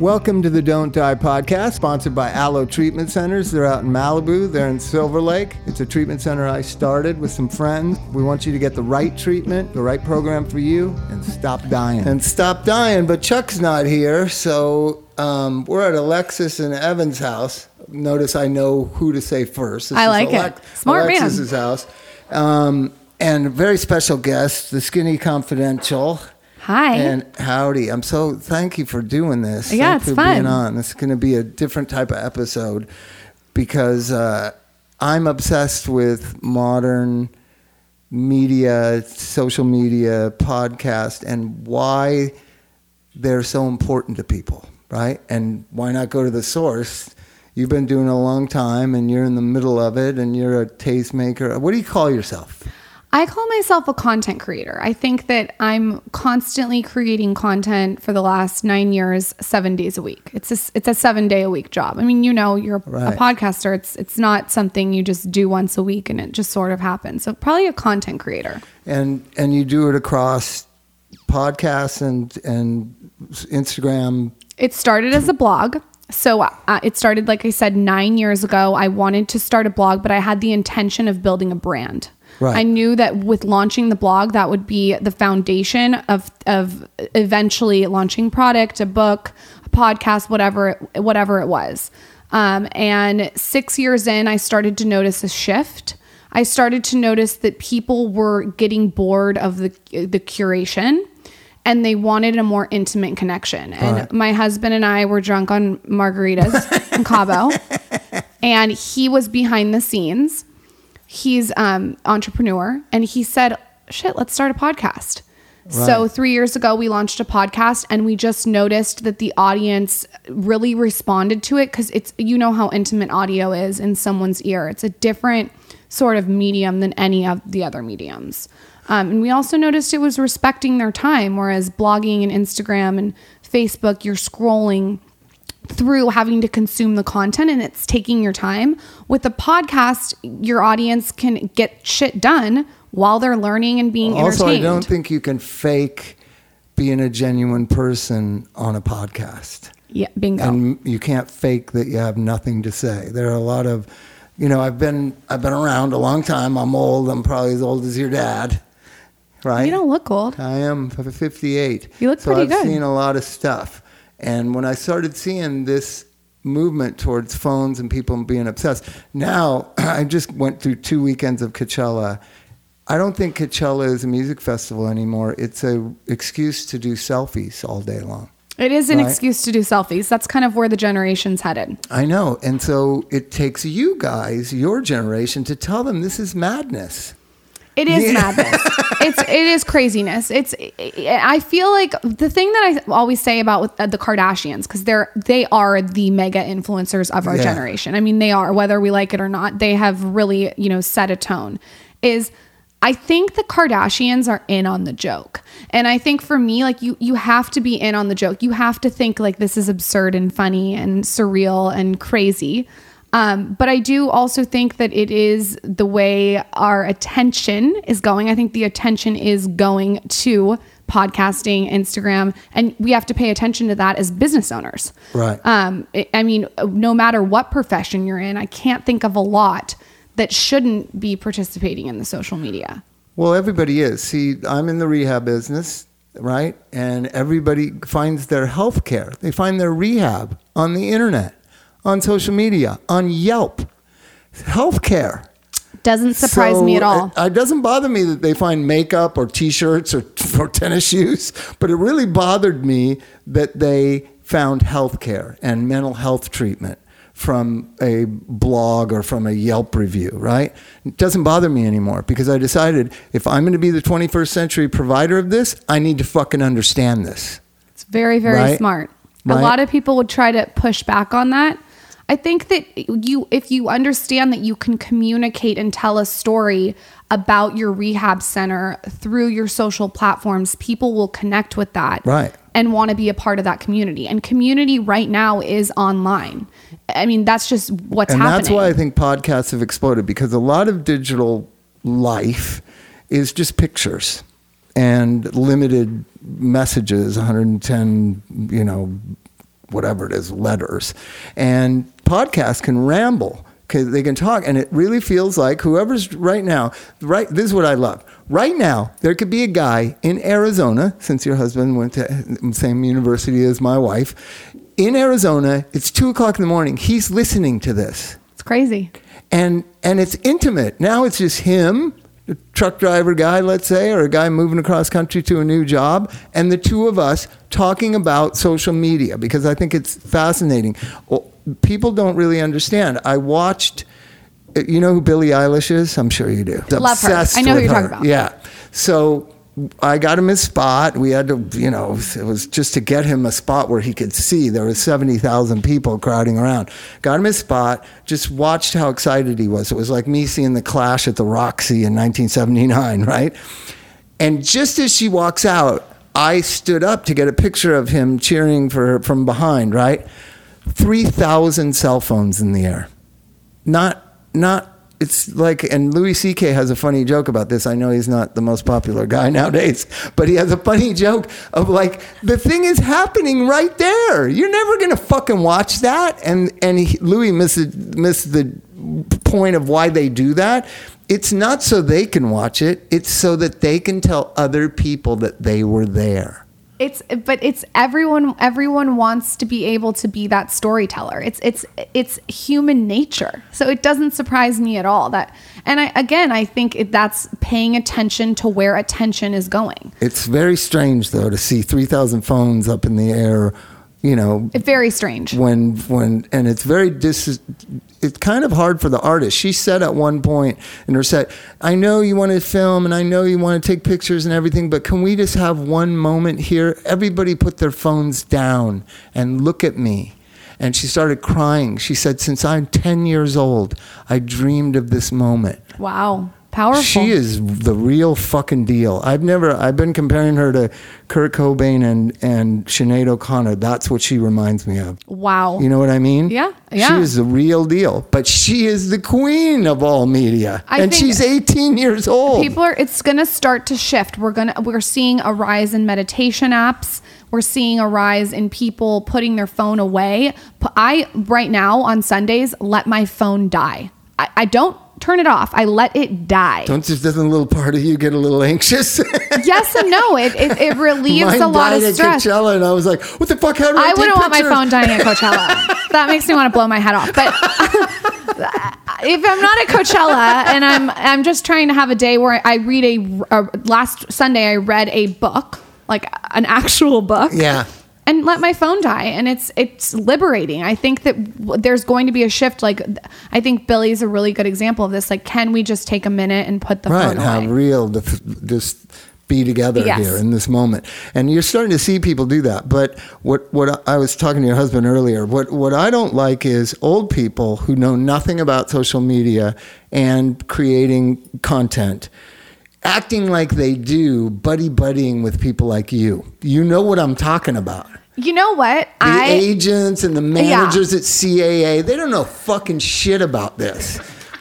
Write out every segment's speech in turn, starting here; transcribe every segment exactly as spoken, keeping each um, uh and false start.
Welcome to the Don't Die Podcast, sponsored by Aloe Treatment Centers. They're out in Malibu. They're in Silver Lake. It's a treatment center I started with some friends. We want you to get the right treatment, the right program for you, and stop dying. And stop dying, but Chuck's not here, so um, we're at Alexis and Evan's house. Notice I know who to say first. This I like Ale- it. Smart Alexis's man. Alexis's house. Um, and a very special guest, the Skinny Confidential. Hi. And howdy. I'm so, thank you for doing this. Yeah, Thanks it's for fun. Being on. It's going to be a different type of episode because uh, I'm obsessed with modern media, social media, podcast, and why they're so important to people, right? And why not go to the source? You've been doing it a long time and you're in the middle of it and you're a tastemaker. What do you call yourself? I call myself a content creator. I think that I'm constantly creating content for the last nine years, seven days a week. It's a, it's a seven day a week job. I mean, you know, you're right. a podcaster. It's it's not something you just do once a week and it just sort of happens. So probably a content creator. And and you do it across podcasts and and Instagram. It started as a blog. So uh, it started, like I said, nine years ago. I wanted to start a blog, but I had the intention of building a brand. Right. I knew that with launching the blog, that would be the foundation of of eventually launching product, a book, a podcast, whatever, whatever it was. Um, and six years in, I started to notice a shift. I started to notice that people were getting bored of the the curation and they wanted a more intimate connection. And right. my husband and I were drunk on margaritas in Cabo, and he was behind the scenes. He's um entrepreneur, and he said, shit, let's start a podcast. Right. So three years ago, we launched a podcast, and we just noticed that the audience really responded to it because it's, you know how intimate audio is in someone's ear. It's a different sort of medium than any of the other mediums. Um, and we also noticed it was respecting their time, whereas blogging and Instagram and Facebook, you're scrolling through having to consume the content and it's taking your time. With a podcast, your audience can get shit done while they're learning and being also, entertained. Also, I don't think you can fake being a genuine person on a podcast. Yeah, bingo. And you can't fake that you have nothing to say. There are a lot of, you know, I've been I've been around a long time. I'm old. I'm probably as old as your dad. Right? You don't look old. I am fifty-eight. You look so pretty I've good. I've seen a lot of stuff. And when I started seeing this movement towards phones and people being obsessed, now I just went through two weekends of Coachella. I don't think Coachella is a music festival anymore. It's an excuse to do selfies all day long. It is an right? excuse to do selfies. That's kind of where the generation's headed. I know. And so it takes you guys, your generation, to tell them this is madness. It is yeah. madness. It's it is craziness. It's I feel like the thing that I always say about with the Kardashians, because they're they are the mega influencers of our yeah. generation. I mean, they are, whether we like it or not. They have really, you know, set a tone. Is I think the Kardashians are in on the joke. And I think for me, like you you have to be in on the joke. You have to think like this is absurd and funny and surreal and crazy. Um, but I do also think that it is the way our attention is going. I think the attention is going to podcasting, Instagram, and we have to pay attention to that as business owners. Right. Um, I mean, no matter what profession you're in, I can't think of a lot that shouldn't be participating in the social media. Well, everybody is. See, I'm in the rehab business, right? And everybody finds their health care. They find their rehab on the internet. On social media, on Yelp, healthcare. Doesn't surprise so me at all. It, it doesn't bother me that they find makeup or T-shirts or, or tennis shoes, but it really bothered me that they found healthcare and mental health treatment from a blog or from a Yelp review, right? It doesn't bother me anymore because I decided if I'm going to be the twenty-first century provider of this, I need to fucking understand this. It's very, very right? smart. Right? A lot of people would try to push back on that. I think that you, if you understand that you can communicate and tell a story about your rehab center through your social platforms, people will connect with that right. and want to be a part of that community. And community right now is online. I mean, that's just what's and happening. And that's why I think podcasts have exploded, because a lot of digital life is just pictures and limited messages, one hundred ten, you know, whatever it is, letters. And podcasts can ramble because they can talk, and it really feels like whoever's right now, right, this is what I love. Right now, there could be a guy in Arizona, since your husband went to the same university as my wife, in Arizona, it's two o'clock in the morning. He's listening to this. It's crazy. And and it's intimate. Now it's just him, a truck driver guy, let's say, or a guy moving across country to a new job, and the two of us talking about social media, because I think it's fascinating. Well, people don't really understand. I watched, you know who Billie Eilish is? I'm sure you do. Love her. I know who you're talking about. Yeah. So I got him his spot. We had to, you know, it was just to get him a spot where he could see. There were seventy thousand people crowding around. Got him his spot, just watched how excited he was. It was like me seeing the Clash at the Roxy in nineteen seventy-nine, right? And just as she walks out, I stood up to get a picture of him cheering for her from behind, right? three thousand cell phones in the air. Not, not, It's like, and Louis C K has a funny joke about this. I know he's not the most popular guy nowadays, but he has a funny joke of like, the thing is happening right there. You're never going to fucking watch that. And and he, Louis missed, missed the point of why they do that. It's not so they can watch it. It's so that they can tell other people that they were there. It's, but it's everyone, everyone wants to be able to be that storyteller. It's, it's, it's human nature. So it doesn't surprise me at all that, and I, again, I think it, that's paying attention to where attention is going. It's very strange though, to see three thousand phones up in the air, you know, it's very strange when, when, and it's very, dis, it's kind of hard for the artist. She said at one point in her set, I know you want to film and I know you want to take pictures and everything, but can we just have one moment here? Everybody put their phones down and look at me. And she started crying. She said, since I'm ten years old, I dreamed of this moment. Wow. Powerful. She is the real fucking deal. I've never, I've been comparing her to Kurt Cobain and, and Sinead O'Connor. That's what she reminds me of. Wow. You know what I mean? Yeah. Yeah. She is the real deal, but she is the queen of all media. I and she's eighteen years old. People are, it's going to start to shift. We're going to, we're seeing a rise in meditation apps. We're seeing a rise in people putting their phone away. I, right now on Sundays, let my phone die. I, I don't, turn it off. I let it die. Don't just doesn't a little part of you get a little anxious? Yes and no. It it, it relieves Mine a lot died of stress. At Coachella, and I was like, "What the fuck? How do I?" I wouldn't want my phone dying at Coachella. That makes me want to blow my head off. But if I'm not at Coachella and I'm I'm just trying to have a day where I read a, a last Sunday I read a book, like an actual book. Yeah. And let my phone die. And it's it's liberating. I think that w- there's going to be a shift. Like, I think Billie's a really good example of this. Like, can we just take a minute and put the right, phone away? Right, how real to just be together yes. here in this moment. And you're starting to see people do that. But what, what I was talking to your husband earlier, what, what I don't like is old people who know nothing about social media and creating content. Acting like they do, buddy-buddying with people like you. You know what I'm talking about. You know what? The I, agents and the managers yeah. at C A A, they don't know fucking shit about this.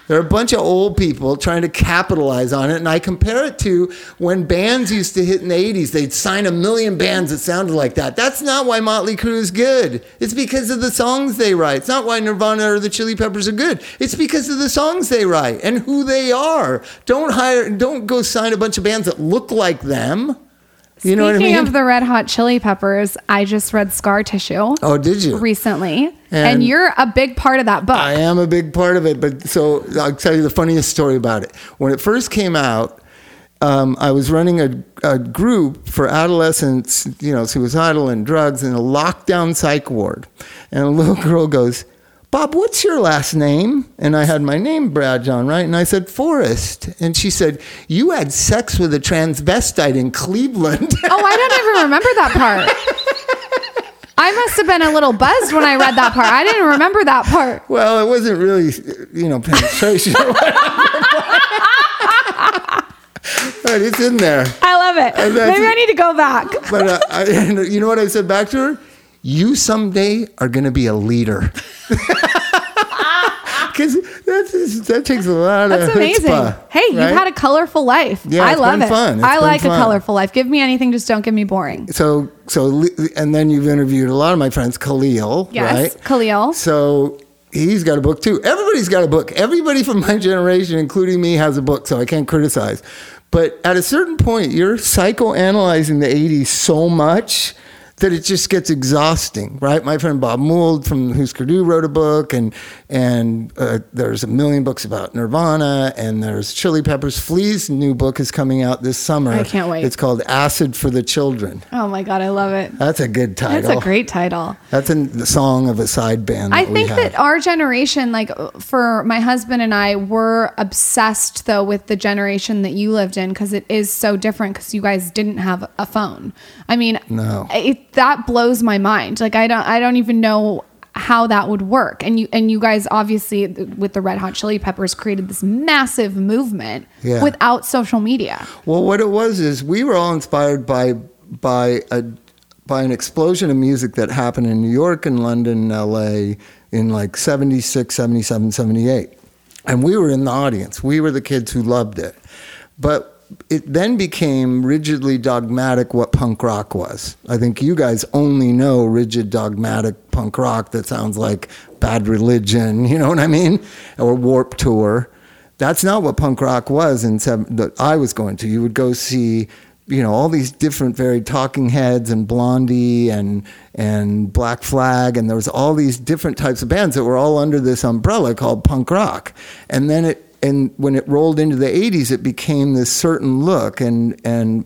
They're a bunch of old people trying to capitalize on it. And I compare it to when bands used to hit in the eighties. They'd sign a million bands that sounded like that. That's not why Motley Crue is good. It's because of the songs they write. It's not why Nirvana or the Chili Peppers are good. It's because of the songs they write and who they are. Don't hire, don't go sign a bunch of bands that look like them. You know Speaking what I mean? Of the Red Hot Chili Peppers, I just read Scar Tissue. Oh, did you? Recently. And, and you're a big part of that book. I am a big part of it. But so I'll tell you the funniest story about it. When it first came out, um, I was running a, a group for adolescents, you know, suicidal and drugs in a lockdown psych ward. And a little girl goes, Bob, what's your last name? And I had my name badge on, right? And I said, Forrest. And she said, you had sex with a transvestite in Cleveland. Oh, I don't even remember that part. I must have been a little buzzed when I read that part. I didn't remember that part. Well, it wasn't really, you know, penetration or whatever. But it's in there. I love it. Maybe I need to go back. But uh, I, you know what I said back to her? You someday are going to be a leader. Because that takes a lot of That's amazing. Chutzpah, hey, right? You've had a colorful life. Yeah, I love it. Fun. I like fun. A colorful life. Give me anything, just don't give me boring. So, so, and then you've interviewed a lot of my friends, Khalil, yes, right? Khalil. So he's got a book too. Everybody's got a book. Everybody from my generation, including me, has a book, so I can't criticize. But at a certain point, you're psychoanalyzing the eighties so much that it just gets exhausting, right? My friend Bob Mould from Husker Du wrote a book, and and uh, there's a million books about Nirvana, and there's Chili Peppers. Flea's new book is coming out this summer. I can't wait. It's called Acid for the Children. Oh my God, I love it. That's a good title. That's a great title. That's in the song of a side band. I think that our generation, like for my husband and I, were obsessed though with the generation that you lived in, because it is so different, because you guys didn't have a phone. I mean, no. It, that blows my mind. Like I don't, I don't even know how that would work. And you, and you guys obviously with the Red Hot Chili Peppers created this massive movement yeah. without social media. Well, what it was is we were all inspired by, by a, by an explosion of music that happened in New York and London, and L A in like seventy-six, seventy-seven, seventy-eight. And we were in the audience. We were the kids who loved it, but it then became rigidly dogmatic what punk rock was. I think you guys only know rigid dogmatic punk rock that sounds like Bad Religion, you know what I mean? Or Warped Tour. That's not what punk rock was in seven, that I was going to. You would go see, you know, all these different varied Talking Heads and Blondie and and Black Flag, and there was all these different types of bands that were all under this umbrella called punk rock. And then it And when it rolled into the eighties, it became this certain look, and and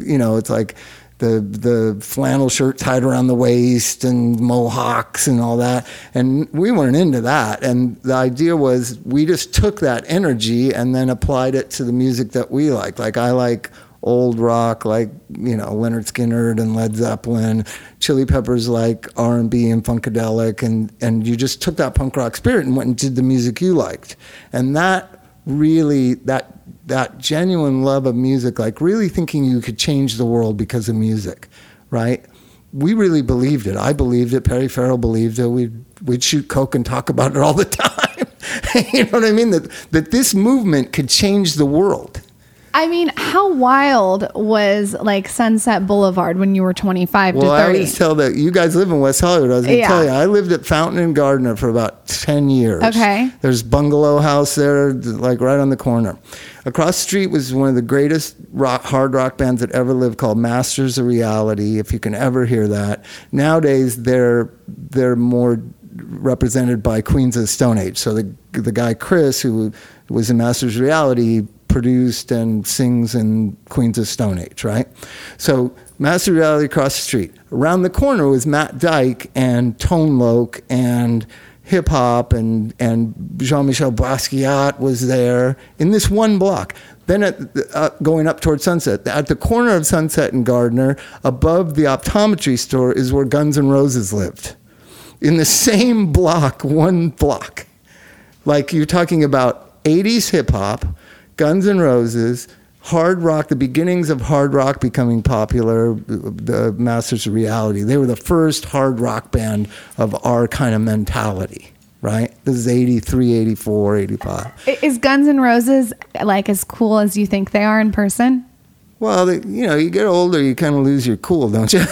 you know, it's like the the flannel shirt tied around the waist and mohawks and all that, and we weren't into that. And the idea was we just took that energy and then applied it to the music that we liked. Like I like old rock, like you know Leonard Skynyrd and Led Zeppelin. Chili Peppers like R and B and Funkadelic, and and you just took that punk rock spirit and went and did the music you liked. And that really, that that genuine love of music, like really thinking you could change the world because of music, right? We really believed it. I believed it. Perry Farrell believed it. We'd, we'd shoot coke and talk about it all the time. You know what I mean? That that this movement could change the world. I mean, how wild was like Sunset Boulevard when you were twenty-five well, to thirty? Well, I always tell that you guys live in West Hollywood. I was going to yeah. tell you, I lived at Fountain and Gardner for about ten years. Okay. There's Bungalow House there, like right on the corner. Across the street was one of the greatest rock, hard rock bands that ever lived called Masters of Reality, if you can ever hear that. Nowadays, they're they're more represented by Queens of the Stone Age. So the the guy Chris, who was in Masters of Reality, produced and sings in Queens of Stone Age, right? So Master Reality across the street. Around the corner was Matt Dyke and Tone Loc and hip hop, and, and Jean-Michel Basquiat was there in this one block. Then at the, uh, going up towards Sunset, at the corner of Sunset and Gardner, above the optometry store is where Guns N' Roses lived. In the same block, one block. Like you're talking about eighties hip hop, Guns N' Roses, hard rock, the beginnings of hard rock becoming popular, the Masters of Reality. They were the first hard rock band of our kind of mentality, right? This is eighty-three, eighty-four, eighty-five. Is Guns N' Roses like as cool as you think they are in person? Well, they, you know, you get older, you kind of lose your cool, don't you?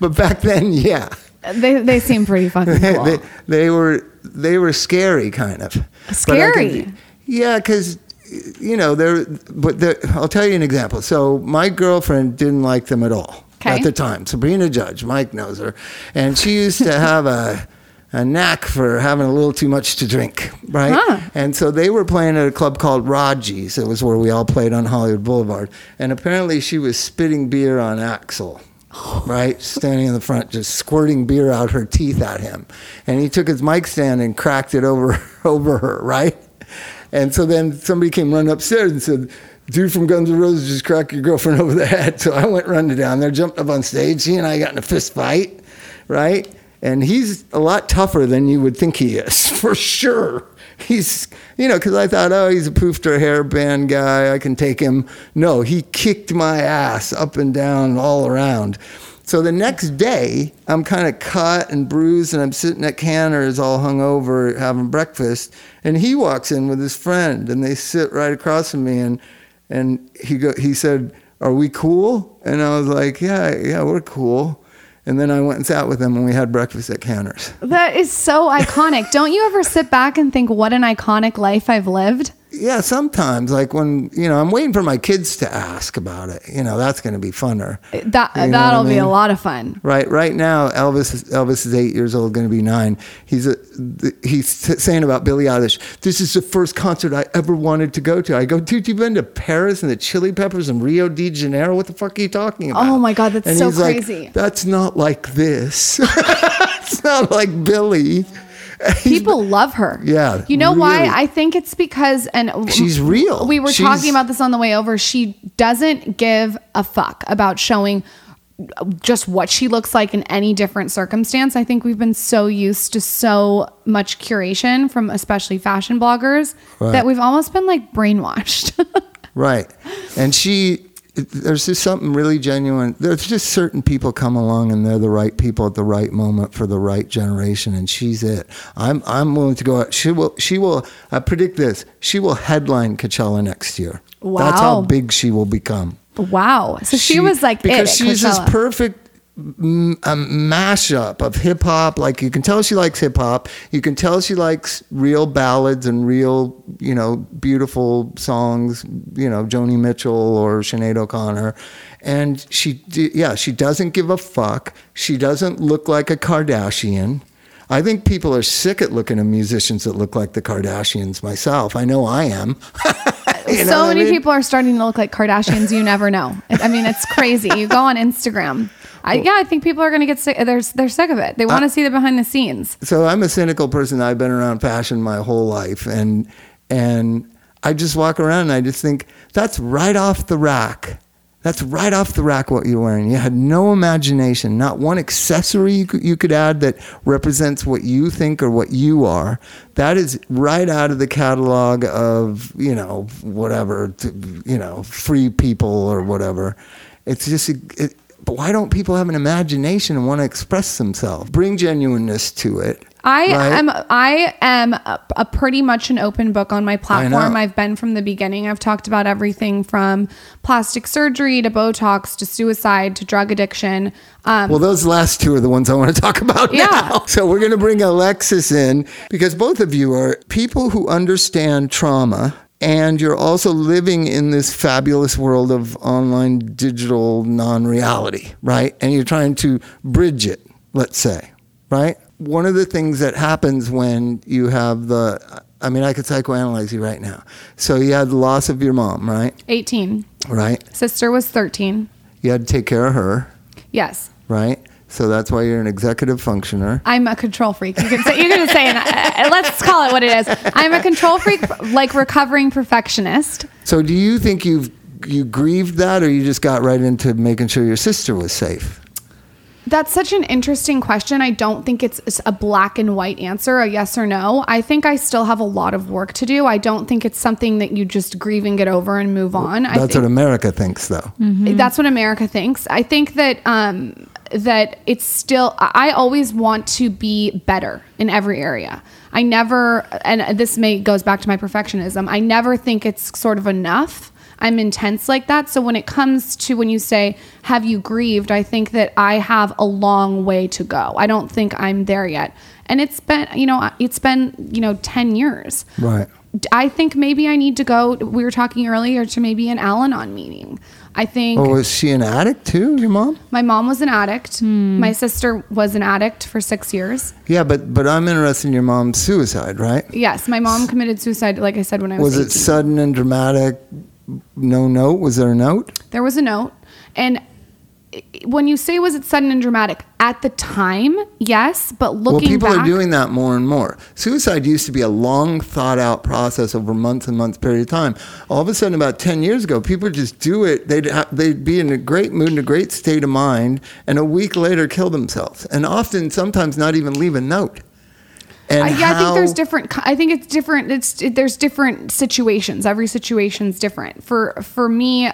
But back then, yeah. They they seem pretty fucking cool. they, they, they, were, they were scary, kind of. Scary? Yeah, because, you know, they're, but they're, I'll tell you an example. So my girlfriend didn't like them at all okay. at the time. Sabrina Judge, Mike knows her. And she used to have a, a knack for having a little too much to drink, right? Huh. And so they were playing at a club called Raji's. It was where we all played on Hollywood Boulevard. And apparently she was spitting beer on Axl. Right, standing in the front, just squirting beer out her teeth at him. And he took his mic stand and cracked it over, over her, right? And so then somebody came running upstairs and said, dude from Guns N' Roses just cracked your girlfriend over the head. So I went running down there, jumped up on stage. He and I got in a fist fight, right? And he's a lot tougher than you would think he is, for sure. He's, you know, because I thought, oh, he's a poofed or hair band guy. I can take him. No, he kicked my ass up and down all around. So the next day, I'm kind of cut and bruised, and I'm sitting at Canner's all hungover having breakfast, and he walks in with his friend, and they sit right across from me, and and he go, he said, "Are we cool?" And I was like, "Yeah, yeah, we're cool." And then I went and sat with him, and we had breakfast at Canner's. That is so iconic. Don't you ever sit back and think, what an iconic life I've lived? Yeah, sometimes. Like when, you know, I'm waiting for my kids to ask about it. You know, that's going to be funner. That, you know that'll I mean? be a lot of fun. Right. Right now, Elvis is, Elvis is eight years old, going to be nine. He's a, he's t- saying about Billie Eilish, "This is the first concert I ever wanted to go to." I go, "Dude, you've been to Paris and the Chili Peppers and Rio de Janeiro. What the fuck are you talking about?" Oh, my God. That's and so he's crazy. Like, "That's not like this." It's not like Billie. People love her. Yeah. You know really. why? I think it's because, and she's real. We were she's, talking about this on the way over. She doesn't give a fuck about showing just what she looks like in any different circumstance. I think we've been so used to so much curation from especially fashion bloggers right. that we've almost been like brainwashed. Right. And she... there's just something really genuine. There's just certain people come along, and they're the right people at the right moment for the right generation, and she's it. I'm I'm willing to go out. She will. She will. I predict this. She will headline Coachella next year. Wow. That's how big she will become. Wow. So she, she was like because it she's Coachella. This perfect. A mashup of hip hop. Like you can tell she likes hip hop. You can tell she likes real ballads and real, you know, beautiful songs, you know, Joni Mitchell or Sinead O'Connor. And she, yeah, she doesn't give a fuck. She doesn't look like a Kardashian. I think people are sick at looking at musicians that look like the Kardashians myself. I know I am. You know so many I mean? people are starting to look like Kardashians. You never know. I mean, it's crazy. You go on Instagram. I, yeah, I think people are going to get sick. They're, they're sick of it. They want to see the behind the scenes. So I'm a cynical person. I've been around fashion my whole life. And and I just walk around and I just think, that's right off the rack. That's right off the rack what you're wearing. You had no imagination, not one accessory you could, you could add that represents what you think or what you are. That is right out of the catalog of, you know, whatever, to, you know, free people or whatever. It's just... It, But why don't people have an imagination and want to express themselves? Bring genuineness to it. I right? am I am a, a pretty much an open book on my platform. I've been from the beginning. I've talked about everything from plastic surgery to Botox to suicide to drug addiction. Um, well, those last two are the ones I want to talk about yeah. now. So we're going to bring Alexis in because both of you are people who understand trauma. And you're also living in this fabulous world of online digital non-reality, right? And you're trying to bridge it, let's say, right? One of the things that happens when you have the, I mean, I could psychoanalyze you right now. So you had the loss of your mom, right? eighteen. Right. Sister was thirteen. You had to take care of her. Yes. Right? So that's why you're an executive functioner. I'm a control freak. You can say, you're going to say, and let's call it what it is. I'm a control freak, like recovering perfectionist. So do you think you've you grieved that, or you just got right into making sure your sister was safe? That's such an interesting question. I don't think it's a black and white answer, a yes or no. I think I still have a lot of work to do. I don't think it's something that you just grieve and get over and move on. That's I think, what America thinks, though. Mm-hmm. That's what America thinks. I think that um, that it's still... I always want to be better in every area. I never... And this may goes back to my perfectionism. I never think it's sort of enough. I'm intense like that. So when it comes to when you say, have you grieved? I think that I have a long way to go. I don't think I'm there yet. And it's been, you know, it's been, you know, ten years. Right. I think maybe I need to go. We were talking earlier to maybe an Al-Anon meeting. I think. Oh, was she an addict too? Your mom? My mom was an addict. Hmm. My sister was an addict for six years. Yeah, but but I'm interested in your mom's suicide, right? Yes, my mom committed suicide. Like I said, when I was. Was eighteen. It sudden and dramatic? No note? Was there a note? There was a note. And when you say, was it sudden and dramatic? At the time, yes, but looking back... Well, people back, are doing that more and more. Suicide used to be a long, thought-out process over months and months period of time. All of a sudden, about ten years ago, people just do it. They'd, ha- they'd be in a great mood and a great state of mind, and a week later kill themselves. And often, sometimes not even leave a note. And I, yeah, how, I think there's different. I think it's different. It's it, there's different situations. Every situation's different. For for me,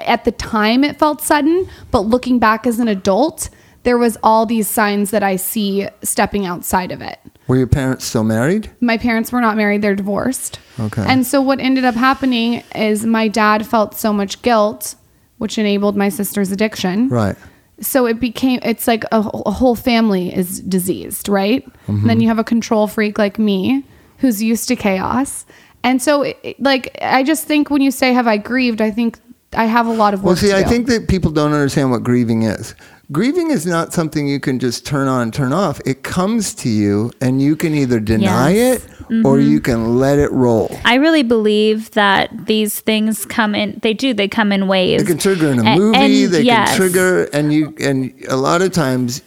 at the time, it felt sudden. But looking back as an adult, there was all these signs that I see stepping outside of it. Were your parents still married? My parents were not married. They're divorced. Okay. And so what ended up happening is my dad felt so much guilt, which enabled my sister's addiction. Right. So it became, it's like a, a whole family is diseased, right? Mm-hmm. And then you have a control freak like me who's used to chaos. And so it, like, I just think when you say, have I grieved? I think I have a lot of work well, see, to do. I think that people don't understand what grieving is. Grieving is not something you can just turn on and turn off. It comes to you and you can either deny yes. it mm-hmm. or you can let it roll. I really believe that these things come in, they do, they come in waves. They can trigger in a and, movie, and they yes. can trigger, and you, and a lot of times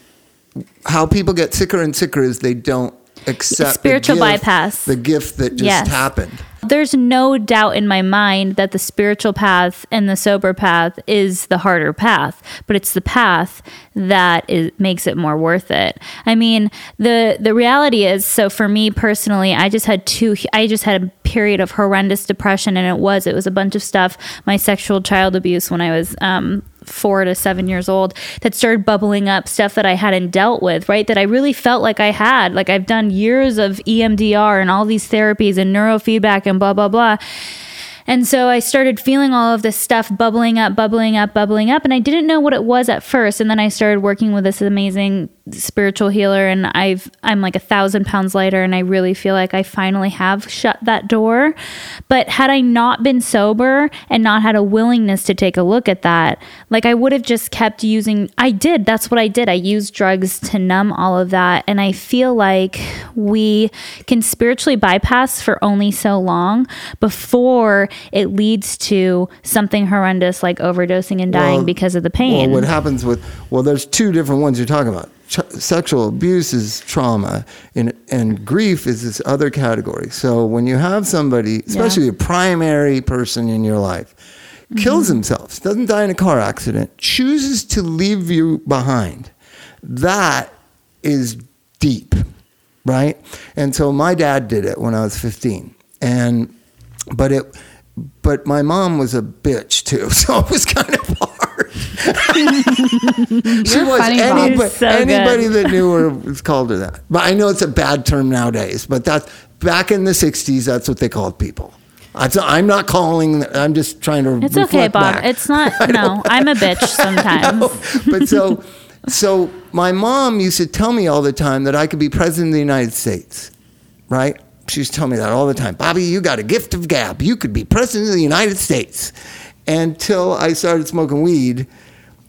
how people get sicker and sicker is they don't accept spiritual the gift, bypass. The gift that just yes. happened. There's no doubt in my mind that the spiritual path and the sober path is the harder path, but it's the path that is, makes it more worth it. I mean, the the reality is, so for me personally, I just had two, I just had a period of horrendous depression, and it was, it was a bunch of stuff. My sexual child abuse when I was um, four to seven years old that started bubbling up, stuff that I hadn't dealt with, right? That I really felt like I had, like I've done years of E M D R and all these therapies and neurofeedback and blah, blah, blah. And so I started feeling all of this stuff bubbling up, bubbling up, bubbling up. And I didn't know what it was at first. And then I started working with this amazing spiritual healer, and I've, I'm like a thousand pounds lighter. And I really feel like I finally have shut that door. But had I not been sober and not had a willingness to take a look at that, like I would have just kept using, I did, that's what I did. I used drugs to numb all of that. And I feel like we can spiritually bypass for only so long before it leads to something horrendous like overdosing and dying well, because of the pain. Well, what happens with, well, there's two different ones you're talking about. Ch- sexual abuse is trauma, and and grief is this other category. So when you have somebody, especially yeah. a primary person in your life, kills mm-hmm. themselves, doesn't die in a car accident, chooses to leave you behind, that is deep, right? And so my dad did it when I was fifteen. And, but it... But my mom was a bitch too, so it was kind of hard. She was funny, anybody, so anybody that knew her was called her that. But I know it's a bad term nowadays. But that's back in the sixties. That's what they called people. I'm not calling. I'm just trying to. It's okay, Bob. Back. It's not. No, I'm a bitch sometimes. No, but so, so my mom used to tell me all the time that I could be president of the United States, right? She used to tell me that all the time. Bobby, you got a gift of gab. You could be president of the United States. Until I started smoking weed.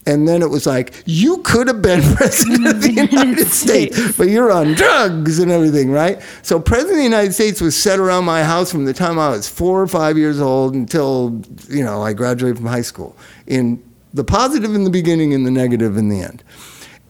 And then it was like, you could have been president of the United States, but you're on drugs and everything, right? So president of the United States was set around my house from the time I was four or five years old until, you know, I graduated from high school. In the positive in the beginning and the negative in the end.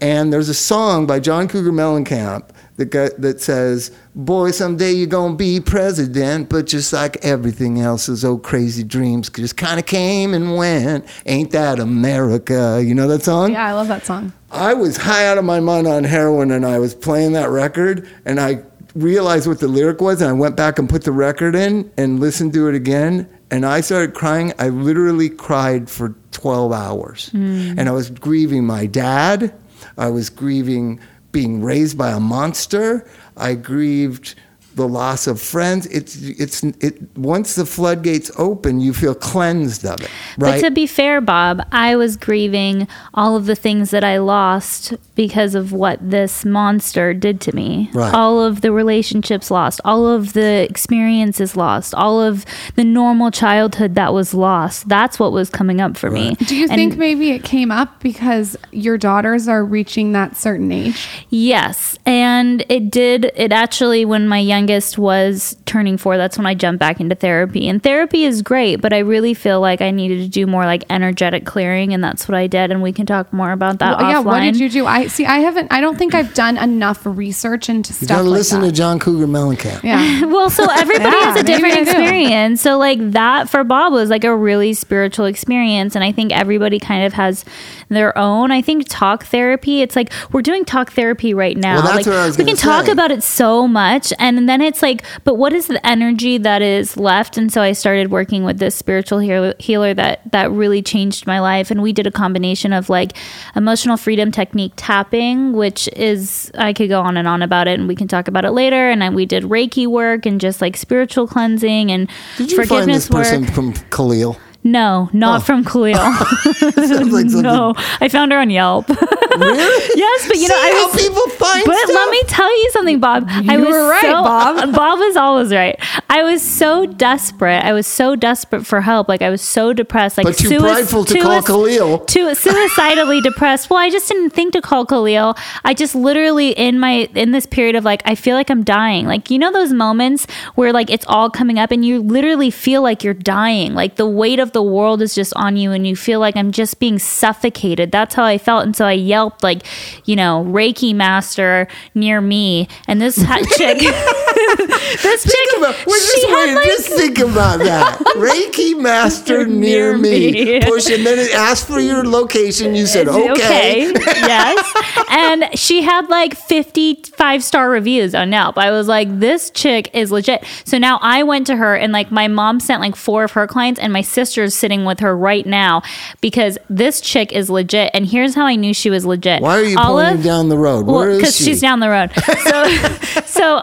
And there's a song by John Cougar Mellencamp that says, boy, someday you're going to be president, but just like everything else, those old crazy dreams just kind of came and went. Ain't that America? You know that song? Yeah, I love that song. I was high out of my mind on heroin, and I was playing that record, and I realized what the lyric was, and I went back and put the record in and listened to it again, and I started crying. I literally cried for twelve hours. Mm. And I was grieving my dad. I was grieving being raised by a monster. I grieved the loss of friends. It's it's it. Once the floodgates open, you feel cleansed of it, right? But to be fair, Bob, I was grieving all of the things that I lost because of what this monster did to me. Right. All of the relationships lost, all of the experiences lost, all of the normal childhood that was lost. That's what was coming up for right. me. Do you and think maybe it came up because your daughters are reaching that certain age? Yes, and it did. It actually, when my youngest was turning four, that's when I jumped back into therapy. And therapy is great, but I really feel like I needed to do more like energetic clearing, and that's what I did. And we can talk more about that well, yeah, offline. What did you do? I see. I haven't. I don't think I've done enough research into stuff. You gotta like listen that. to John Cougar Mellencamp. Yeah. Well, so everybody yeah, has a different experience. So like that for Bob was like a really spiritual experience, and I think everybody kind of has their own. I think talk therapy. It's like we're doing talk therapy right now. Well, that's like, what I was we can say. talk about it so much, and then it's like, but what is the energy that is left? And so I started working with this spiritual healer, healer that that really changed my life. And we did a combination of like emotional freedom technique tapping, which is, I could go on and on about it, and we can talk about it later. And I, we did Reiki work and just like spiritual cleansing and did you forgiveness find this work. Person from Khalil? No, not oh. from Khalil. like no, I found her on Yelp. Really? Yes, but you See know, I was, how people find But stuff? Let me tell you something, Bob. You I was were right, so, Bob. Bob was always right. I was so desperate. I was so desperate for help. Like I was so depressed. Like but too sui- prideful to too call Khalil. Too suicidally depressed. Well, I just didn't think to call Khalil. I just literally in my in this period of like I feel like I'm dying. Like you know those moments where like it's all coming up and you literally feel like you're dying. Like the weight of the world is just on you and you feel like I'm just being suffocated. That's how I felt. And so I yelped like, you know, Reiki master near me. And this hot chick, this think chick, about, she just, had like, just think about that. Reiki master near, near me. me. Push and then it asked for your location. You said, okay. okay. Yes. And she had like fifty-five star reviews on Yelp. I was like, this chick is legit. So now I went to her and like my mom sent like four of her clients and my sister sitting with her right now because this chick is legit. And here's how I knew she was legit. Why are you Olive, pulling down the road? Where well, is she? Because she's down the road. So,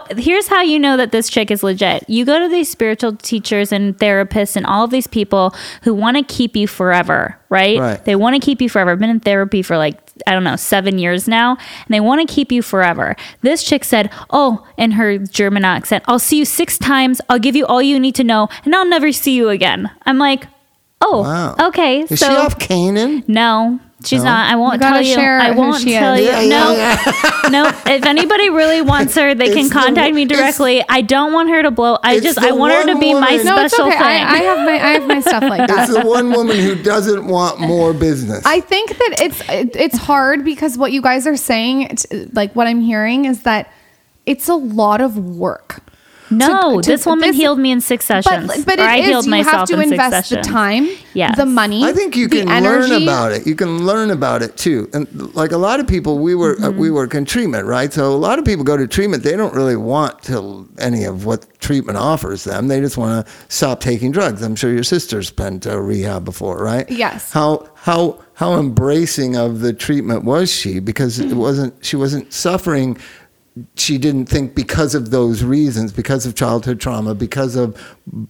so here's how you know that this chick is legit. You go to these spiritual teachers and therapists and all of these people who want to keep you forever, right? right. They want to keep you forever. I've been in therapy for like, I don't know, seven years now, and they want to keep you forever. This chick said, oh, in her German accent, I'll see you six times. I'll give you all you need to know, and I'll never see you again. I'm like, oh, wow. Okay. Is so, she off Canaan? No, she's no. not. I won't you tell you. I won't tell is. you. Yeah, no, yeah, yeah. no. If anybody really wants her, they it's can contact the, me directly. I don't want her to blow. I just, I want her to be woman. my no, special okay. thing. I, I have my, I have my stuff like that. It's the one woman who doesn't want more business. I think that it's, it's hard because what you guys are saying, like what I'm hearing is that it's a lot of work. No, to, to, this woman this, healed me in six sessions. But, but it I is, healed you myself have to in invest six sessions. The time, yes. the money. I think you can energy. learn about it. You can learn about it too. And like a lot of people, we work mm-hmm. uh, we work in treatment, right? So a lot of people go to treatment. They don't really want to any of what treatment offers them. They just want to stop taking drugs. I'm sure your sister's been to rehab before, right? Yes. How how how embracing of the treatment was she? Because it wasn't she wasn't suffering. She didn't think because of those reasons, because of childhood trauma, because of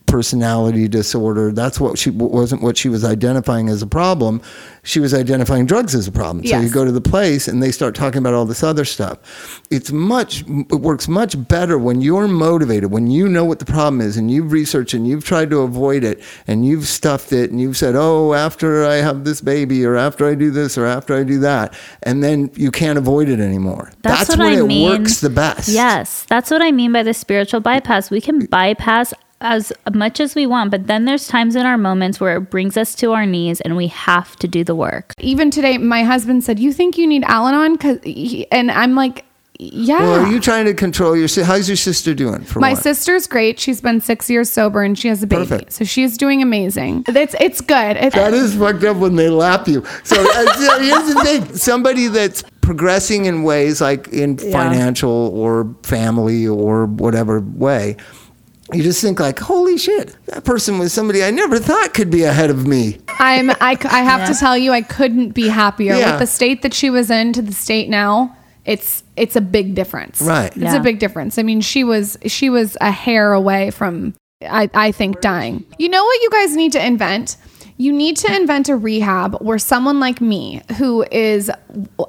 personality disorder. That's what she wasn't what she was identifying as a problem. She was identifying drugs as a problem. Yes. So you go to the place and they start talking about all this other stuff. It's much, it works much better when you're motivated, when you know what the problem is and you've researched and you've tried to avoid it and you've stuffed it and you've said, oh, after I have this baby or after I do this or after I do that. And then you can't avoid it anymore. That's, That's what when I it mean. works the best. Yes. That's what I mean by the spiritual bypass. We can bypass as much as we want, but then there's times in our moments where it brings us to our knees and we have to do the work. Even today, my husband said, you think you need Al-Anon? Cause he, and I'm like, yeah. Well, are you trying to control your sister? How's your sister doing? For my what? Sister's great. She's been six years sober and she has a baby. Perfect. So she's doing amazing. It's, it's good. It's, that is fucked up when they lap you. So uh, here's the thing. Somebody that's progressing in ways like in yeah. financial or family or whatever way, you just think like, holy shit, that person was somebody I never thought could be ahead of me. I'm, I, I have yeah. to tell you, I couldn't be happier. Yeah. With the state that she was in to the state now, it's it's a big difference. Right. It's yeah. a big difference. I mean, she was she was a hair away from, I, I think, dying. You know what you guys need to invent? You need to invent a rehab where someone like me, who is,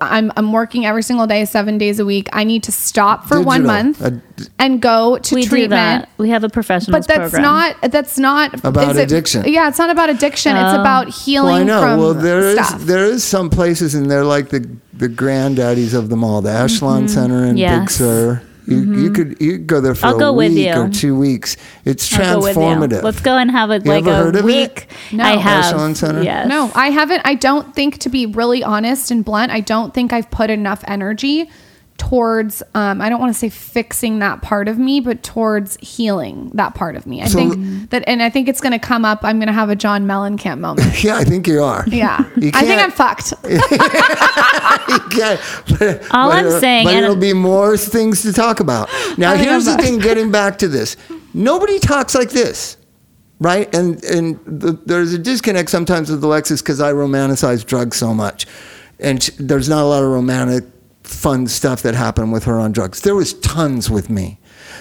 I'm, I'm working every single day, seven days a week. I need to stop for Digital. one month uh, and go to we treatment. We do that. We have a professional program. But that's program. not, that's not. About addiction. It, yeah, it's not about addiction. Oh. It's about healing well, I know. from well, there stuff. Is, there is some places and they're like the, the granddaddies of them all. The Ashland mm-hmm. Center in yes. Big Sur. You, mm-hmm. you could you could go there for I'll a go week with you. or two weeks. It's transformative. Go Let's go and have a, like a week. No. I have. Yes. No, I haven't. I don't think, to be really honest and blunt, I don't think I've put enough energy towards, um, I don't want to say fixing that part of me, but towards healing that part of me. I so, think that, and I think it's going to come up. I'm going to have a John Mellencamp moment. Yeah, I think you are. Yeah. You I think I'm fucked. but, All but, I'm uh, saying. But and it'll be more things to talk about. Now, here's I'm the thing, getting back to this. Nobody talks like this. Right? And, and the, there's a disconnect sometimes with Alexis because I romanticize drugs so much. And sh- there's not a lot of romantic fun stuff that happened with her on drugs. There was tons with me.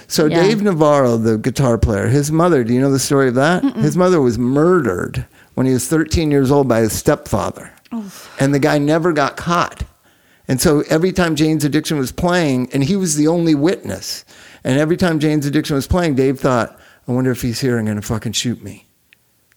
So yeah. Dave Navarro, the guitar player, his mother, do you know the story of that? Mm-mm. His mother was murdered when he was thirteen years old by his stepfather. Oof. And the guy never got caught. And so every time Jane's Addiction was playing, and he was the only witness, and every time Jane's Addiction was playing, Dave thought, I wonder if he's here and going to fucking shoot me.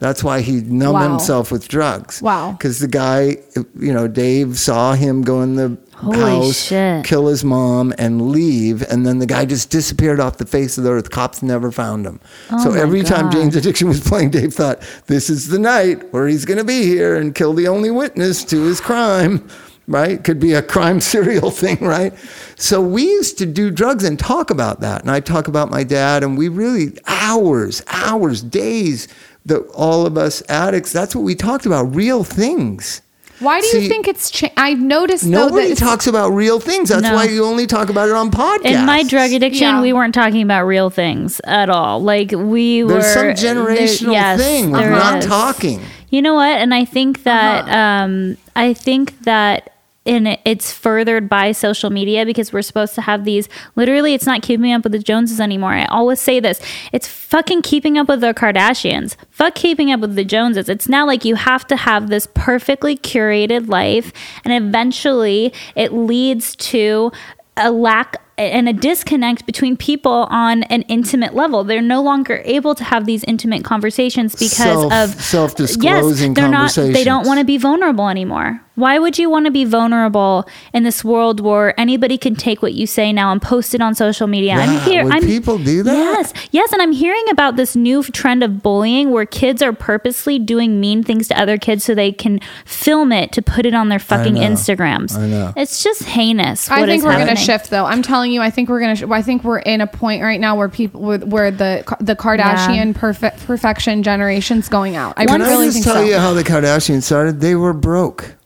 That's why he numbed wow. himself with drugs. Wow. Because the guy, you know, Dave saw him go in the Holy house, shit. kill his mom, and leave. And then the guy just disappeared off the face of the earth. Cops never found him. Oh so every God. time Jane's Addiction was playing, Dave thought, this is the night where he's going to be here and kill the only witness to his crime. Right? Could be a crime serial thing, right? So we used to do drugs and talk about that. And I talk about my dad, and we really, hours, hours, days, the, all of us addicts, that's what we talked about, real things. Why do See, you think it's changed? I've noticed nobody though Nobody talks about real things. That's no. why you only talk about it on podcasts. In my drug addiction, yeah. we weren't talking about real things at all. Like we There's were... There's some generational there, yes, thing of not is. talking. You know what? And I think that... Uh-huh. Um, I think that... And it's furthered by social media because we're supposed to have these. Literally, it's not keeping up with the Joneses anymore. I always say this. It's fucking keeping up with the Kardashians. Fuck keeping up with the Joneses. It's now like you have to have this perfectly curated life. And eventually, it leads to a lack of. And a disconnect between people on an intimate level. They're no longer able to have these intimate conversations because Self, of self-disclosing yes, they're conversations. Not, they don't want to be vulnerable anymore. Why would you want to be vulnerable in this world where anybody can take what you say now and post it on social media? Yeah, I'm here. Would I'm, people do that? Yes. Yes. And I'm hearing about this new trend of bullying where kids are purposely doing mean things to other kids so they can film it to put it on their fucking I know, Instagrams. I know. It's just heinous. I think we're going to shift though. I'm telling you, I think we're gonna. Sh- I think we're in a point right now where people, where, where the the Kardashian yeah. perfe- perfection generation's going out. I Can really I just think tell so. you how the Kardashians started? They were broke.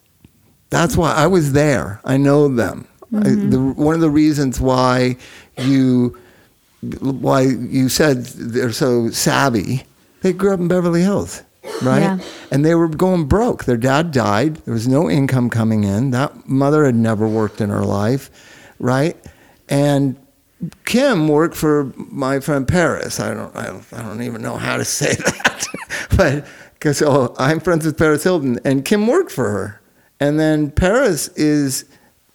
That's why I was there. I know them. Mm-hmm. I, the, one of the reasons why you why you said they're so savvy. They grew up in Beverly Hills, right? Yeah. And they were going broke. Their dad died. There was no income coming in. That mother had never worked in her life, right? And Kim worked for my friend Paris. I don't, I don't, I don't even know how to say that, but because oh, I'm friends with Paris Hilton, and Kim worked for her. And then Paris is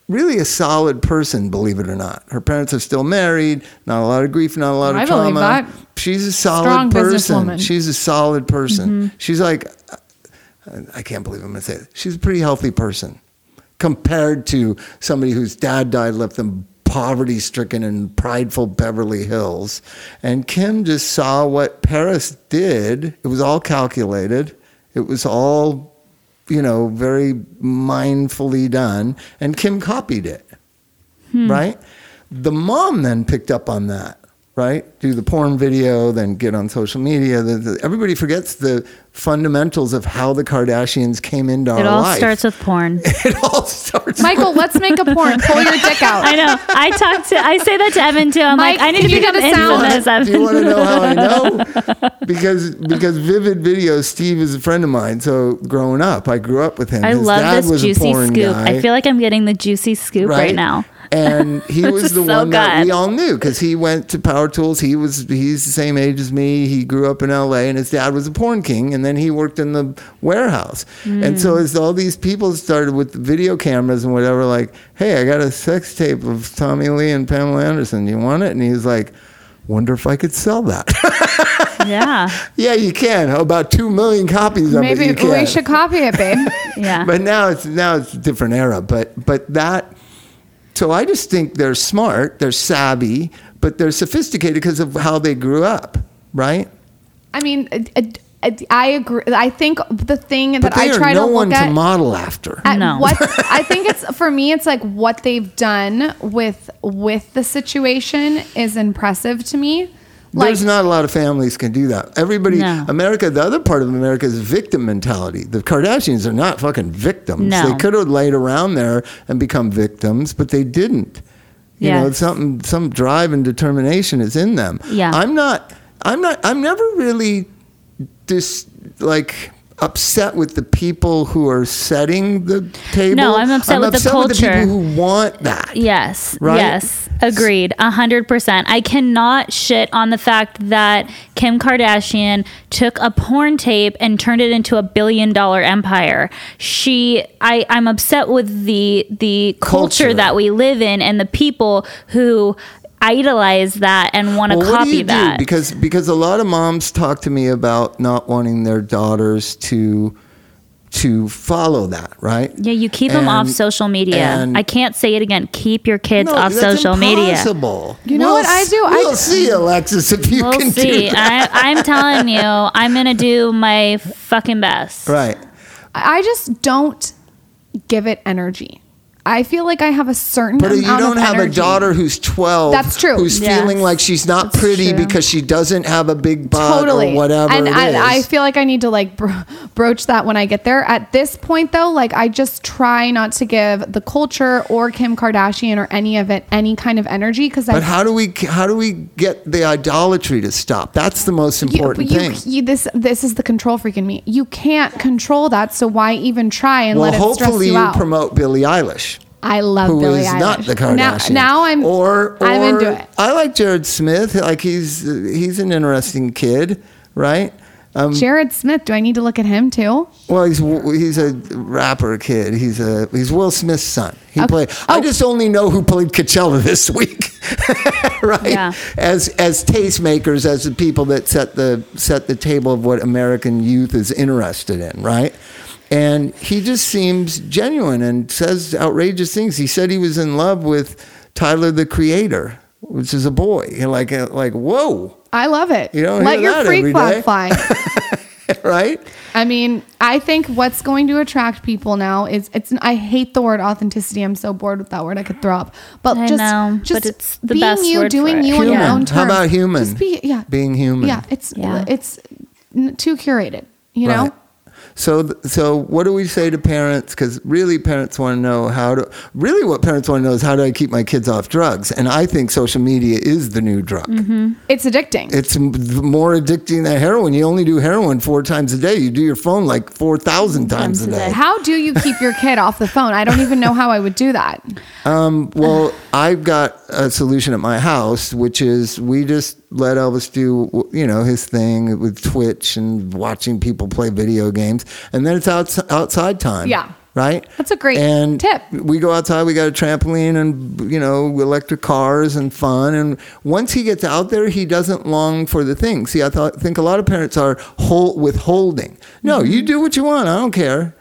really a solid person, believe it or not. Her parents are still married. Not a lot of grief. Not a lot I of trauma. I believe that. She's a solid Strong person. She's a solid person. Mm-hmm. She's like, I can't believe I'm going to say this. She's a pretty healthy person compared to somebody whose dad died, left them poverty-stricken in prideful Beverly Hills. And Kim just saw what Paris did. It was all calculated. It was all, you know, very mindfully done. And Kim copied it, hmm. right? The mom then picked up on that, right? Do the porn video, then get on social media. The, the, everybody forgets the fundamentals of how the Kardashians came into it our life. It all starts with porn. It all starts Michael, with... let's make a porn. Pull your dick out. I know. I talk to, I say that to Evan too. I'm Mike, like, I need to become infamous, Evan. Do you want to know how I know? Because because Vivid Video, Steve is a friend of mine. So growing up, I grew up with him. I His love dad this was juicy a porn scoop. Guy. I feel like I'm getting the juicy scoop right, right now. And he was the so one good. that we all knew because he went to Power Tools. He was he's the same age as me. He grew up in L A, and his dad was a porn king, and then he worked in the warehouse. Mm. And so as all these people started with video cameras and whatever, like, hey, I got a sex tape of Tommy Lee and Pamela Anderson. Do you want it? And he was like, wonder if I could sell that. Yeah. Yeah, you can. About two million copies of Maybe it. Maybe we can. should copy it, babe. Yeah. But now it's now it's a different era. But but that. So I just think they're smart, they're savvy, but they're sophisticated because of how they grew up, right? I mean, I, I, I agree. I think the thing that I try to look at... But they are no one to model after. No. What, I think it's, for me, it's like what they've done with with the situation is impressive to me. Like, there's not a lot of families can do that. Everybody, no. America, the other part of America is victim mentality. The Kardashians are not fucking victims. No. They could have laid around there and become victims, but they didn't. You yes. know, something, some drive and determination is in them. Yeah. I'm not, I'm not, I'm never really dis, like... upset with the people who are setting the table. No, I'm upset, I'm with, upset the with the culture. People who want that. Yes. Right? Yes. Agreed. A hundred percent. I cannot shit on the fact that Kim Kardashian took a porn tape and turned it into a billion dollar empire. She, I, I'm upset with the the culture, culture that we live in and the people who idolize that and want to well, copy that. Do? Because because a lot of moms talk to me about not wanting their daughters to to follow that, right? Yeah, you keep and, them off social media. And I can't say it again. Keep your kids no, off social impossible. media. You know we'll, what I do? We'll I, see, Alexis, if you we'll can see. do that. I, I'm telling you, I'm going to do my fucking best. Right. I just don't give it energy. I feel like I have a certain but amount of energy. But you don't have energy. A daughter who's twelve. That's true. Who's yes. feeling like she's not That's pretty true. because she doesn't have a big butt totally. or whatever and, it and is. And I feel like I need to like bro- broach that when I get there. At this point though, like I just try not to give the culture or Kim Kardashian or any of it any kind of energy. Cause I, but how do we how do we get the idolatry to stop? That's the most important you, you, thing. You, this this is the control freak in me. You can't control that, so why even try and well, let it stress you, you out? Well, hopefully you promote Billie Eilish. I love Who Billie Eilish. Who is not the Kardashian. Now, now I'm, or, or I'm into it. I like Jared Smith. Like he's he's an interesting kid, right? Um, Jared Smith. Do I need to look at him too? Well, he's he's a rapper kid. He's a he's Will Smith's son. He okay. played. Oh. I just only know who played Coachella this week, right? Yeah. As as tastemakers, as the people that set the set the table of what American youth is interested in, right? And he just seems genuine and says outrageous things. He said he was in love with Tyler, the Creator, which is a boy. And like, like, whoa! I love it. You don't let your freak flag fly, right? I mean, I think what's going to attract people now is it's. I hate the word authenticity. I'm so bored with that word. I could throw up. But I just, know, just but it's the being best you, word doing for you on your own terms. How about human? Just be, yeah, being human. Yeah, it's yeah. it's too curated. You right. know. So, so what do we say to parents? Because really, parents want to know how to. Really, what parents want to know is how do I keep my kids off drugs? And I think social media is the new drug. Mm-hmm. It's addicting. It's more addicting than heroin. You only do heroin four times a day. You do your phone like four thousand times a day. How do you keep your kid off the phone? I don't even know how I would do that. Um, well, I've got a solution at my house, which is we just let Elvis do, you know, his thing with Twitch and watching people play video games. And then it's outs- outside time. Yeah. Right? That's a great and tip. We go outside. We got a trampoline and, you know, electric cars and fun. And once he gets out there, he doesn't long for the thing. See, I thought, think a lot of parents are whole- withholding. No, mm-hmm. you do what you want. I don't care.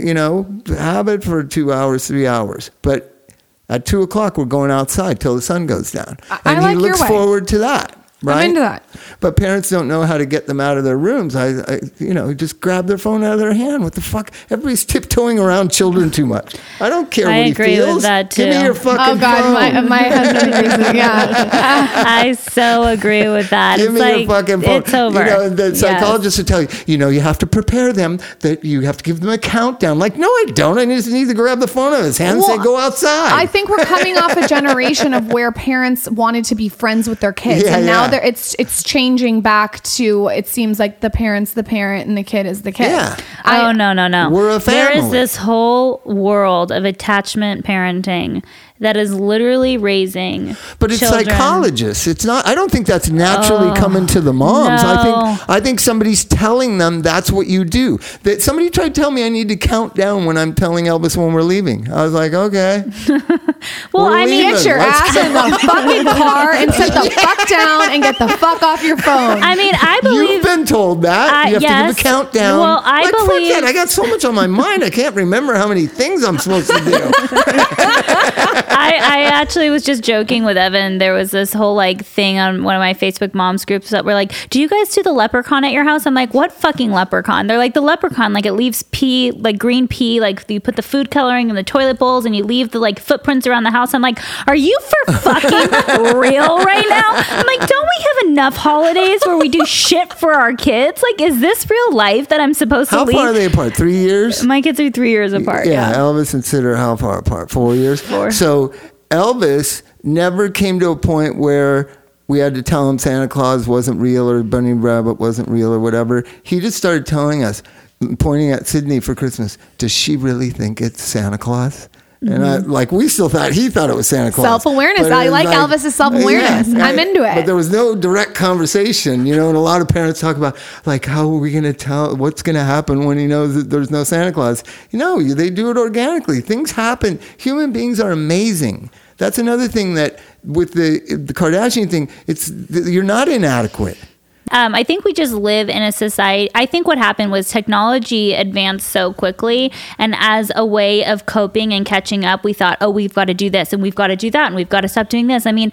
You know, have it for two hours, three hours. But at two o'clock, we're going outside till the sun goes down. I, and I like he looks your way. forward to that. Right? I'm into that. But parents don't know how to get them out of their rooms. I, I, you know, just grab their phone out of their hand. What the fuck? Everybody's tiptoeing around children too much. I don't care I what he feels. I agree with that too. Give me your fucking phone. Oh God, phone. my my husband agrees. Yeah, I so agree with that. Give it's me like, your fucking phone. It's over. You know, the psychologists yes. will tell you, you know, you have to prepare them that you have to give them a countdown. Like, no, I don't. I just need to grab the phone out of his hand well, and say, go outside. I think we're coming off a generation of where parents wanted to be friends with their kids, yeah, and now yeah. they're it's it's changing back to it seems like the parent's the parent and the kid is the kid. Yeah. I, oh no no no. We're a family. There is this whole world of attachment parenting that is literally raising. But it's children. Psychologists. It's not. I don't think that's naturally oh, coming to the moms. No. I think I think somebody's telling them that's what you do. That somebody tried to tell me I need to count down when I'm telling Elvis when we're leaving. I was like, okay. well, we're I mean, get your Let's ass go. in the fucking car and sit the yeah. fuck down and get the fuck off your phone. I mean, I believe you've been told that uh, you have yes. to give a countdown. Well, I like, believe fuck that. I got so much on my mind. I can't remember how many things I'm supposed to do. I, I actually was just joking with Evan. There was this whole like thing on one of my Facebook moms groups that were like, do you guys do the leprechaun at your house? I'm like, what fucking leprechaun? They're like, the leprechaun, like it leaves pee, like green pee, like you put the food coloring in the toilet bowls and you leave the like footprints around the house. I'm like, are you for fucking real right now? I'm like, don't we have enough holidays where we do shit for our kids? Like, is this real life that I'm supposed to leave? How far are they apart? Three years? My kids are three years apart. Yeah, yeah. Elvis and Sid are how far apart? Four years? Four. So Elvis never came to a point where we had to tell him Santa Claus wasn't real or Bunny Rabbit wasn't real or whatever. He just started telling us, pointing at Sydney for Christmas, does she really think it's Santa Claus? And I, like, we still thought, he thought it was Santa Claus. Self-awareness. I like, like Elvis's self-awareness. Yeah, I'm I, into it. But there was no direct conversation, you know, and a lot of parents talk about, like, how are we going to tell, what's going to happen when he knows that there's no Santa Claus? You know, they do it organically. Things happen. Human beings are amazing. That's another thing that with the, the Kardashian thing, it's you're not inadequate. Um, I think we just live in a society. I think what happened was technology advanced so quickly, and as a way of coping and catching up, we thought, oh, we've got to do this and we've got to do that and we've got to stop doing this. I mean,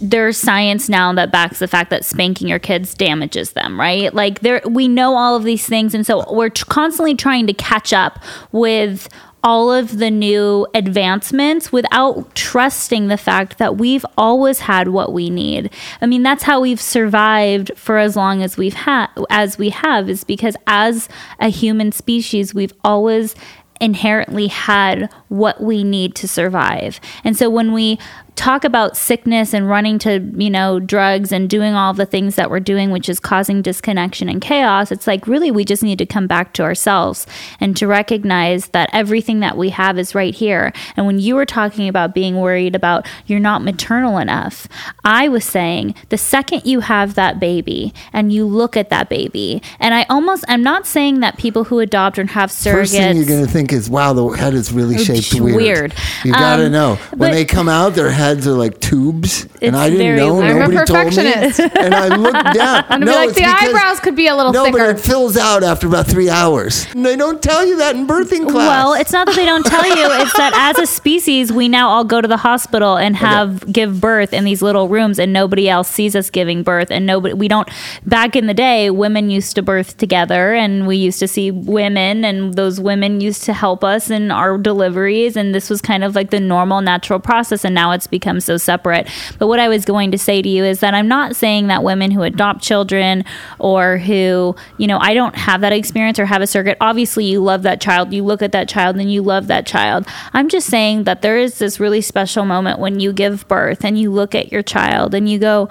there's science now that backs the fact that spanking your kids damages them, right? Like, there, we know all of these things, and so we're t- constantly trying to catch up with all of the new advancements without trusting the fact that we've always had what we need. I mean, that's how we've survived for as long as we've had, as we have, is because as a human species, we've always inherently had what we need to survive. And so when we talk about sickness and running to, you know, drugs and doing all the things that we're doing, which is causing disconnection and chaos, it's like, really, we just need to come back to ourselves and to recognize that everything that we have is right here. And when you were talking about being worried about you're not maternal enough, I was saying the second you have that baby and you look at that baby, and I almost, I'm not saying that people who adopt or have surrogates. First thing you're going to think is, wow, the head is really shaped weird. weird. You got to um, know. When they come out, their head are like tubes, it's and I didn't know. Weird. Nobody told me, and I looked down. I'm no, like, the because, eyebrows could be a little no, thicker. No, but it fills out after about three hours. And they don't tell you that in birthing class. Well, it's not that they don't tell you; it's that as a species, we now all go to the hospital and have okay. give birth in these little rooms, and nobody else sees us giving birth, and nobody. We don't. Back in the day, women used to birth together, and we used to see women, and those women used to help us in our deliveries, and this was kind of like the normal, natural process, and now it's become so separate. But what I was going to say to you is that I'm not saying that women who adopt children or who, you know, I don't have that experience or have a surrogate. Obviously, you love that child. You look at that child and you love that child. I'm just saying that there is this really special moment when you give birth and you look at your child and you go,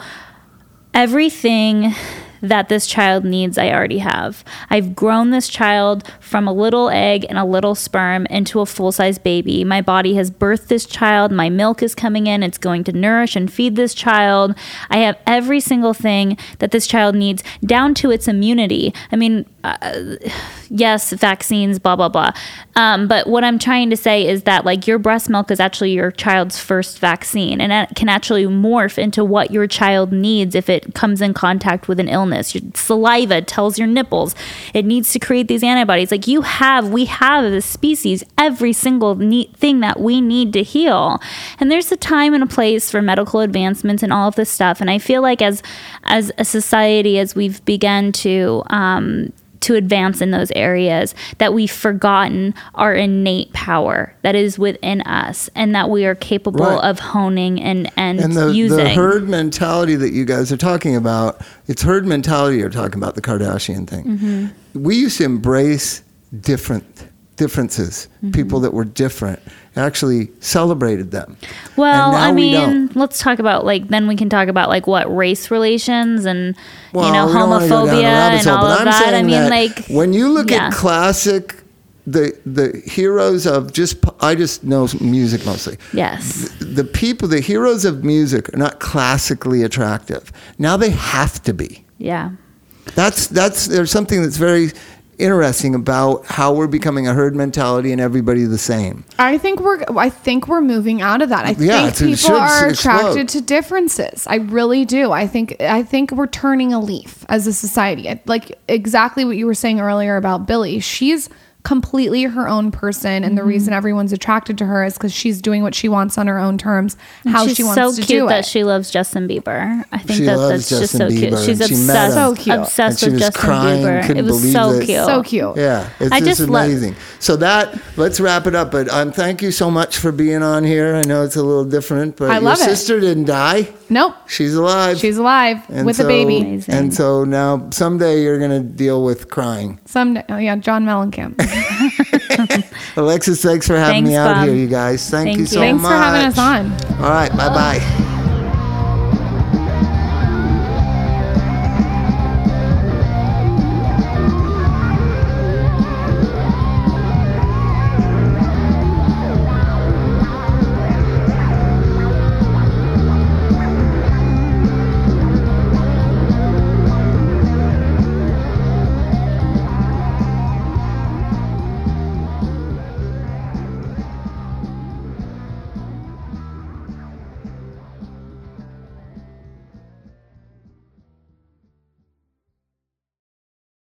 everything that this child needs, I already have. I've grown this child from a little egg and a little sperm into a full-size baby. My body has birthed this child. My milk is coming in. It's going to nourish and feed this child. I have every single thing that this child needs, down to its immunity. I mean, uh, yes, vaccines, blah, blah, blah. Um, but what I'm trying to say is that, like, your breast milk is actually your child's first vaccine, and it can actually morph into what your child needs if it comes in contact with an illness. Your saliva tells your nipples it needs to create these antibodies. Like, you have, we have as a species every single neat thing that we need to heal. And there's a time and a place for medical advancements and all of this stuff. And I feel like as as a society, as we've begun to um, to advance in those areas, that we've forgotten our innate power that is within us and that we are capable right. of honing and, and, and the, using. And the herd mentality that you guys are talking about, it's herd mentality you're talking about, the Kardashian thing. Mm-hmm. We used to embrace different differences, mm-hmm. people that were different, actually celebrated them. Well, I mean, we let's talk about, like, then we can talk about, like, what, race relations and, well, you know, homophobia and all of that. I mean, like, when you look yeah. at classic, the the heroes of just, I just know music mostly. Yes. The, the people, the heroes of music are not classically attractive. Now they have to be. Yeah. That's, that's, there's something that's very interesting about how we're becoming a herd mentality and everybody the same. I think we're I think we're moving out of that. I yeah, think people are attracted explode. to differences. I really do. I think I think we're turning a leaf as a society. Like, exactly what you were saying earlier about Billie. She's completely her own person, and mm-hmm. the reason everyone's attracted to her is because she's doing what she wants on her own terms, how she wants so to do it. She's so cute that she loves Justin Bieber. I think she that, that's Justin just so Bieber. Cute. She's obsessed, she so cute. obsessed with Justin crying, Bieber. It was so this. cute, so cute. Yeah, it's I just, just amazing. Love- so that let's wrap it up. But um, thank you so much for being on here. I know it's a little different, but I love your sister it. didn't die. Nope, she's alive. She's alive and with so, a baby. Amazing. And so now someday you're gonna deal with crying. Someday, oh yeah, John Mellencamp. Alexis, thanks for having thanks, me out Bob. here, you guys. Thank, Thank you so you. much. Thanks for having us on. All right, bye-bye.